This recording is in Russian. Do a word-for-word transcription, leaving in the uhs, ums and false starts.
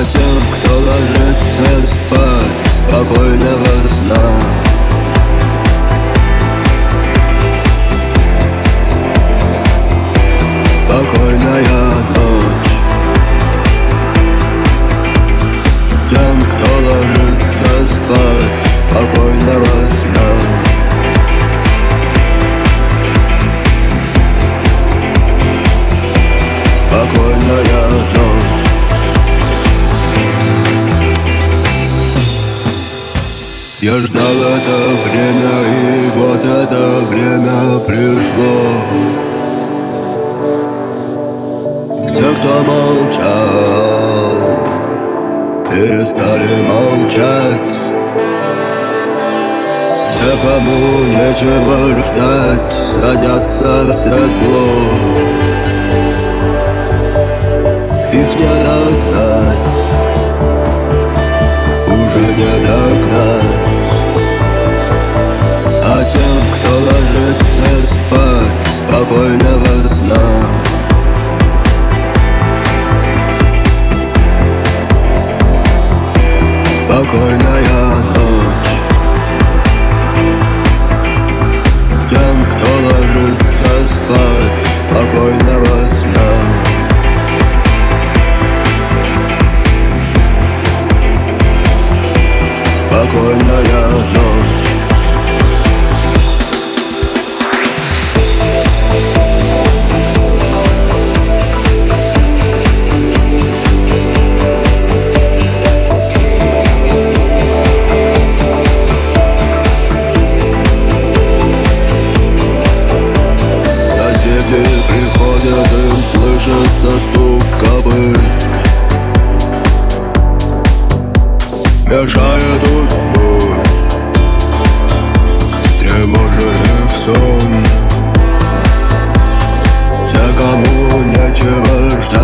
А тем, кто ложится спать, спокойного сна. Спокойная ночь. Тем, кто ложится спать, спокойного сна. Спокойная ночь. Я ждал это время, и вот это время пришло. Те, кто молчал, перестали молчать. Те, кому нечего ждать, садятся в седло. Их не догнать, уже не догнать. А тем, кто ложится спать, спокойного сна. Спокойная ночь. Тем, кто ложится спать, спокойного сна. Спокойная ночь. Соседи приходят, им слышится стук копыт. Мешает уснуть, тревожит их сон. Те, кому нечего ждать,